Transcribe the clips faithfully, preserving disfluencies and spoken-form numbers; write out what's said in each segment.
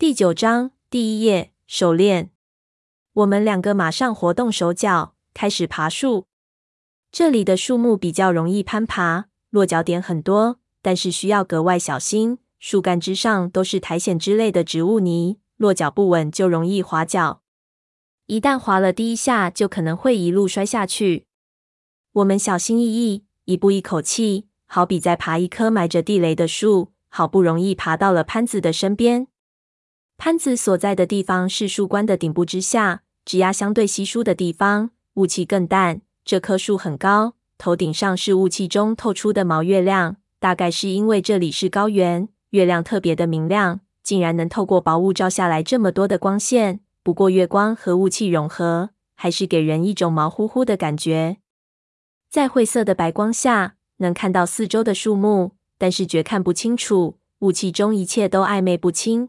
第九章第一页手链。我们两个马上活动手脚，开始爬树。这里的树木比较容易攀爬，落脚点很多，但是需要格外小心。树干之上都是苔藓之类的植物泥，落脚不稳就容易滑脚。一旦滑了第一下，就可能会一路摔下去。我们小心翼翼，一步一口气，好比在爬一棵埋着地雷的树。好不容易爬到了潘子的身边。潘子所在的地方是树冠的顶部之下，枝桠相对稀疏的地方，雾气更淡。这棵树很高，头顶上是雾气中透出的毛月亮。大概是因为这里是高原，月亮特别的明亮，竟然能透过薄雾照下来这么多的光线。不过月光和雾气融合，还是给人一种毛乎乎的感觉。在晦涩的白光下，能看到四周的树木，但是绝看不清楚，雾气中一切都暧昧不清。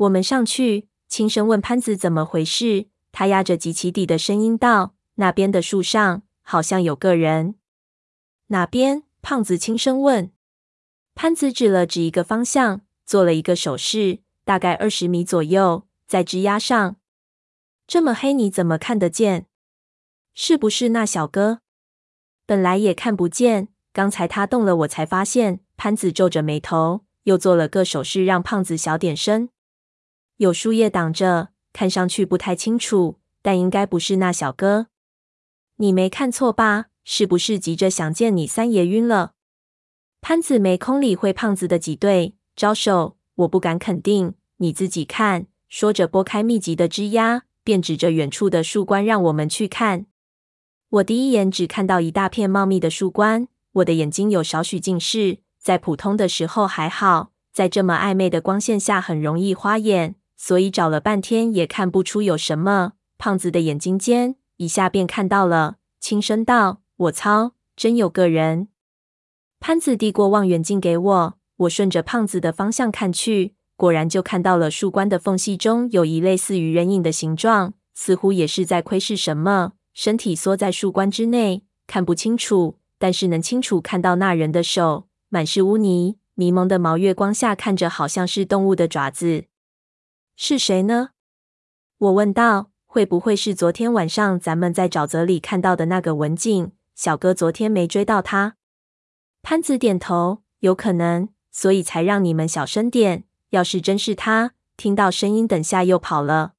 我们上去，轻声问潘子怎么回事。他压着极其低的声音道：“那边的树上好像有个人。”“哪边？”胖子轻声问。潘子指了指一个方向，做了一个手势，大概二十米左右，在枝桠上。“这么黑，你怎么看得见？是不是那小哥？”“本来也看不见。”刚才他动了，我才发现。潘子皱着眉头，又做了个手势，让胖子小点声。有树叶挡着，看上去不太清楚，但应该不是那小哥。你没看错吧？是不是急着想见你三爷晕了？潘子没空理会胖子的挤兑，招手。我不敢肯定，你自己看。说着，拨开密集的枝桠，便指着远处的树冠，让我们去看。我第一眼只看到一大片茂密的树冠。我的眼睛有少许近视，在普通的时候还好，在这么暧昧的光线下很容易花眼，所以找了半天也看不出有什么。胖子的眼睛尖，一下便看到了，轻声道：“我操，真有个人！”潘子递过望远镜给我，我顺着胖子的方向看去，果然就看到了树冠的缝隙中有一类似于人影的形状，似乎也是在窥视什么，身体缩在树冠之内，看不清楚。但是能清楚看到那人的手，满是污泥，迷蒙的毛月光下看着好像是动物的爪子。是谁呢？我问道。会不会是昨天晚上咱们在沼泽里看到的那个文静？小哥昨天没追到他。潘子点头，有可能，所以才让你们小声点。要是真是他，听到声音等下又跑了。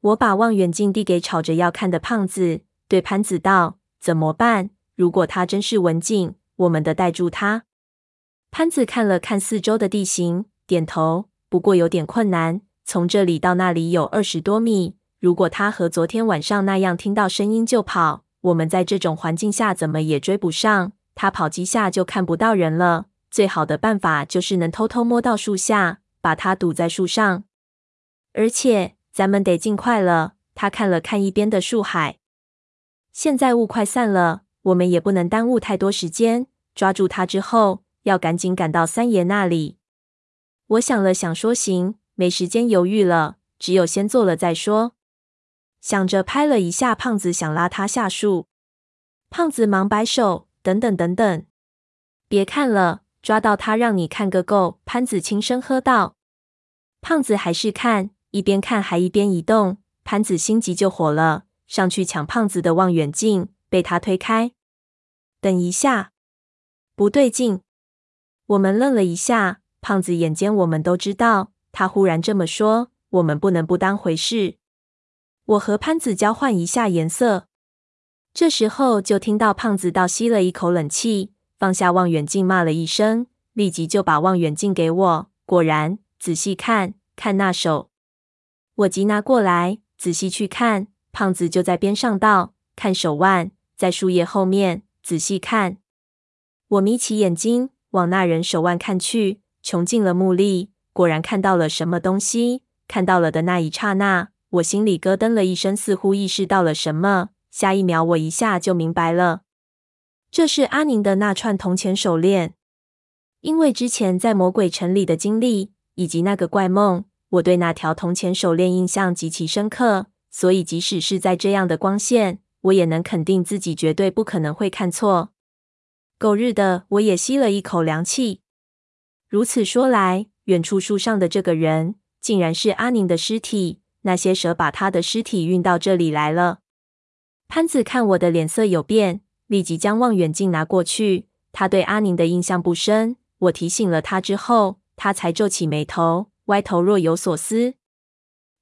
我把望远镜递给吵着要看的胖子，对潘子道：“怎么办？如果他真是文静，我们得逮住他。”潘子看了看四周的地形，点头。不过有点困难，从这里到那里有二十多米。如果他和昨天晚上那样听到声音就跑，我们在这种环境下怎么也追不上。他跑几下就看不到人了。最好的办法就是能偷偷摸到树下，把他堵在树上。而且咱们得尽快了。他看了看一边的树海，现在雾快散了。我们也不能耽误太多时间，抓住他之后，要赶紧赶到三爷那里。我想了想说行，没时间犹豫了，只有先做了再说。想着拍了一下胖子，想拉他下树。胖子忙摆手，等等等等。别看了，抓到他让你看个够，潘子轻声喝道。胖子还是看，一边看还一边移动，潘子心急就火了，上去抢胖子的望远镜。被他推开。等一下，不对劲！我们愣了一下。胖子眼尖，我们都知道。他忽然这么说，我们不能不当回事。我和潘子交换一下颜色。这时候就听到胖子倒吸了一口冷气，放下望远镜，骂了一声，立即就把望远镜给我。果然，仔细看，看那手。我急拿过来，仔细去看。胖子就在边上道：“看手腕。”在树叶后面，仔细看。我眯起眼睛，往那人手腕看去，穷尽了目力，果然看到了什么东西。看到了的那一刹那，我心里咯噔了一声，似乎意识到了什么。下一秒，我一下就明白了，这是阿宁的那串铜钱手链。因为之前在魔鬼城里的经历，以及那个怪梦，我对那条铜钱手链印象极其深刻，所以即使是在这样的光线，我也能肯定自己绝对不可能会看错。狗日的，我也吸了一口凉气。如此说来，远处树上的这个人竟然是阿宁的尸体，那些蛇把他的尸体运到这里来了。潘子看我的脸色有变，立即将望远镜拿过去。他对阿宁的印象不深，我提醒了他之后，他才皱起眉头，歪头若有所思。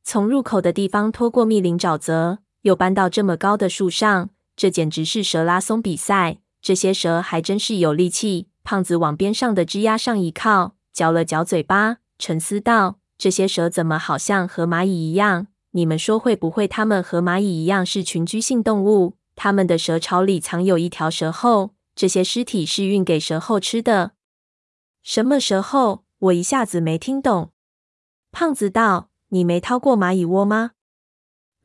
从入口的地方拖过密林沼泽，又搬到这么高的树上，这简直是蛇拉松比赛。这些蛇还真是有力气。胖子往边上的枝桠上一靠，嚼了嚼嘴巴，沉思道：“这些蛇怎么好像和蚂蚁一样？你们说会不会它们和蚂蚁一样是群居性动物？它们的蛇巢里藏有一条蛇后，这些尸体是运给蛇后吃的。”什么蛇后？我一下子没听懂。胖子道：“你没掏过蚂蚁窝吗？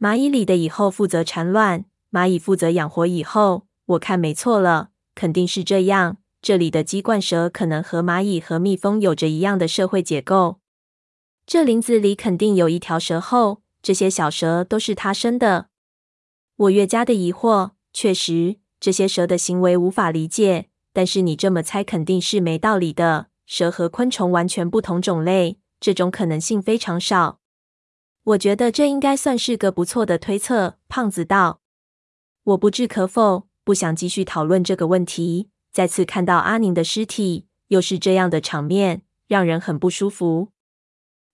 蚂蚁里的蚁后负责产卵，蚂蚁负责养活蚁后。我看没错了，肯定是这样。”这里的鸡冠蛇可能和蚂蚁和蜜蜂有着一样的社会结构。这林子里肯定有一条蛇后，这些小蛇都是它生的。我越加的疑惑，确实，这些蛇的行为无法理解，但是你这么猜肯定是没道理的。蛇和昆虫完全不同种类，这种可能性非常少。我觉得这应该算是个不错的推测，胖子道。我不置可否，不想继续讨论这个问题。再次看到阿宁的尸体，又是这样的场面，让人很不舒服。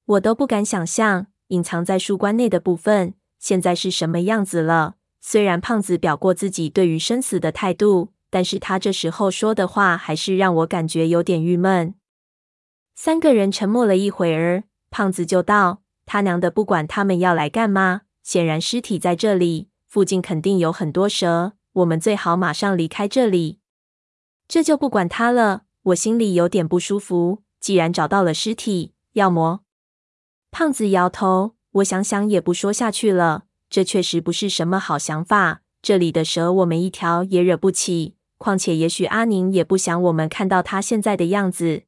我都不敢想象隐藏在树冠内的部分现在是什么样子了。虽然胖子表过自己对于生死的态度，但是他这时候说的话还是让我感觉有点郁闷。三个人沉默了一会儿，胖子就道：“他娘的，不管他们要来干嘛，显然尸体在这里，附近肯定有很多蛇，我们最好马上离开这里。”这就不管他了，我心里有点不舒服。既然找到了尸体，要么……胖子摇头，我想想也不说下去了。这确实不是什么好想法。这里的蛇我们一条也惹不起，况且也许阿宁也不想我们看到他现在的样子。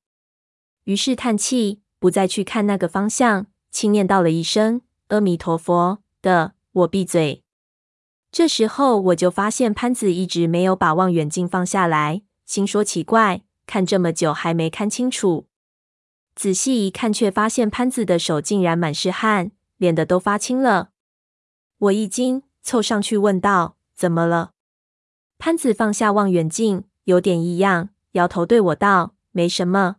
于是叹气，不再去看那个方向，轻念叨了一声阿弥陀佛的，我闭嘴。这时候我就发现潘子一直没有把望远镜放下来。心说奇怪，看这么久还没看清楚。仔细一看，却发现潘子的手竟然满是汗，脸的都发青了。我一惊，凑上去问道：“怎么了？”潘子放下望远镜，有点异样，摇头对我道：“没什么。”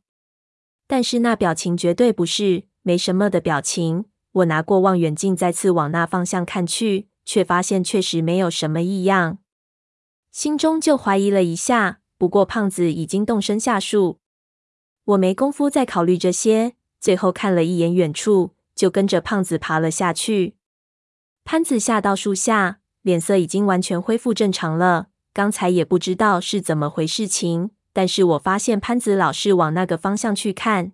但是那表情绝对不是没什么的表情。我拿过望远镜，再次往那方向看去，却发现确实没有什么异样，心中就怀疑了一下。不过胖子已经动身下树，我没工夫再考虑这些，最后看了一眼远处，就跟着胖子爬了下去。潘子下到树下，脸色已经完全恢复正常了，刚才也不知道是怎么回事情，但是我发现潘子老是往那个方向去看。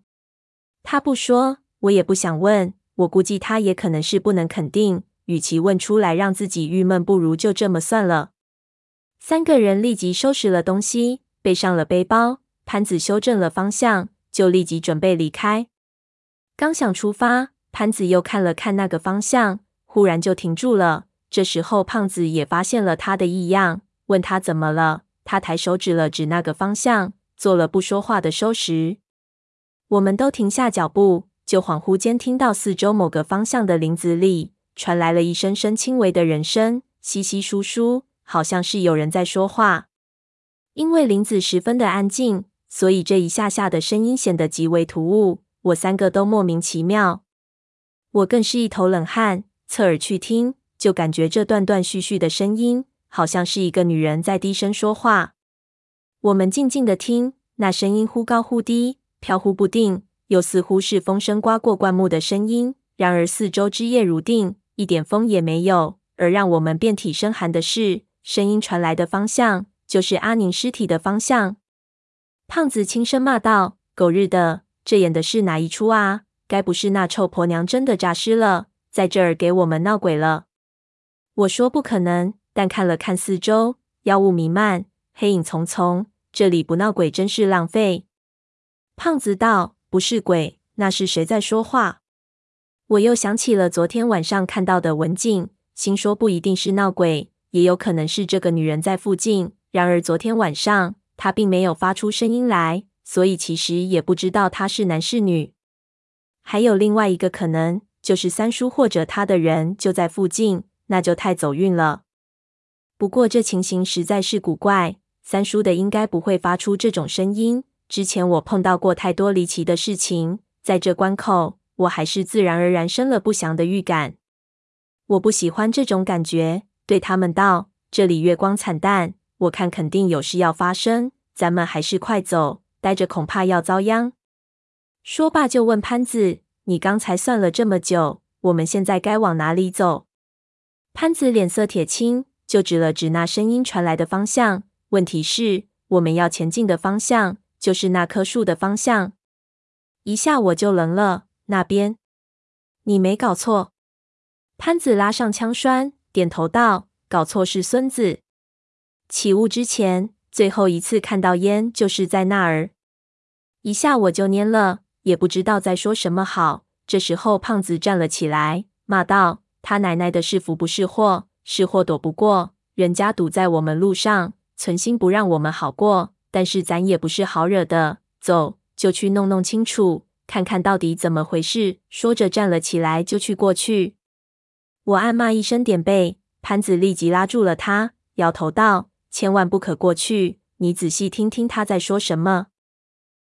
他不说，我也不想问，我估计他也可能是不能肯定，与其问出来让自己郁闷，不如就这么算了。三个人立即收拾了东西，背上了背包。潘子修正了方向，就立即准备离开。刚想出发，潘子又看了看那个方向，忽然就停住了。这时候胖子也发现了他的异样，问他怎么了。他抬手指了指那个方向，做了不说话的收拾。我们都停下脚步，就恍惚间听到四周某个方向的林子里传来了一声声轻微的人声，稀稀疏疏，好像是有人在说话。因为林子十分的安静，所以这一下下的声音显得极为突兀，我三个都莫名其妙。我更是一头冷汗，侧耳去听，就感觉这断断续续的声音好像是一个女人在低声说话。我们静静的听，那声音忽高忽低，飘忽不定，又似乎是风声刮过灌木的声音。然而四周枝叶如定，一点风也没有。而让我们遍体生寒的是，声音传来的方向就是阿宁尸体的方向。胖子轻声骂道：“狗日的，这演的是哪一出啊？该不是那臭婆娘真的诈尸了，在这儿给我们闹鬼了？”我说不可能，但看了看四周，妖雾弥漫，黑影丛丛，这里不闹鬼真是浪费。胖子道：“不是鬼，那是谁在说话？”我又想起了昨天晚上看到的文静，心说不一定是闹鬼，也有可能是这个女人在附近。然而昨天晚上她并没有发出声音来，所以其实也不知道她是男是女。还有另外一个可能，就是三叔或者他的人就在附近，那就太走运了。不过这情形实在是古怪，三叔的应该不会发出这种声音。之前我碰到过太多离奇的事情，在这关口，我还是自然而然生了不祥的预感。我不喜欢这种感觉，对他们道：“这里月光惨淡，我看肯定有事要发生，咱们还是快走，待着恐怕要遭殃。”说罢就问潘子：“你刚才算了这么久，我们现在该往哪里走？”潘子脸色铁青，就指了指那声音传来的方向。问题是，我们要前进的方向就是那棵树的方向。一下我就愣了，那边？你没搞错？潘子拉上枪栓，点头道：“搞错是孙子。起雾之前，最后一次看到烟就是在那儿。”一下我就蔫了，也不知道在说什么好。这时候胖子站了起来，骂道：“他奶奶的，是福不是祸，是祸躲不过。人家堵在我们路上，存心不让我们好过，但是咱也不是好惹的。走，就去弄弄清楚，看看到底怎么回事。”说着站了起来，就去过去。我暗骂一声点背，潘子立即拉住了他，摇头道：“千万不可过去，你仔细听听他在说什么。”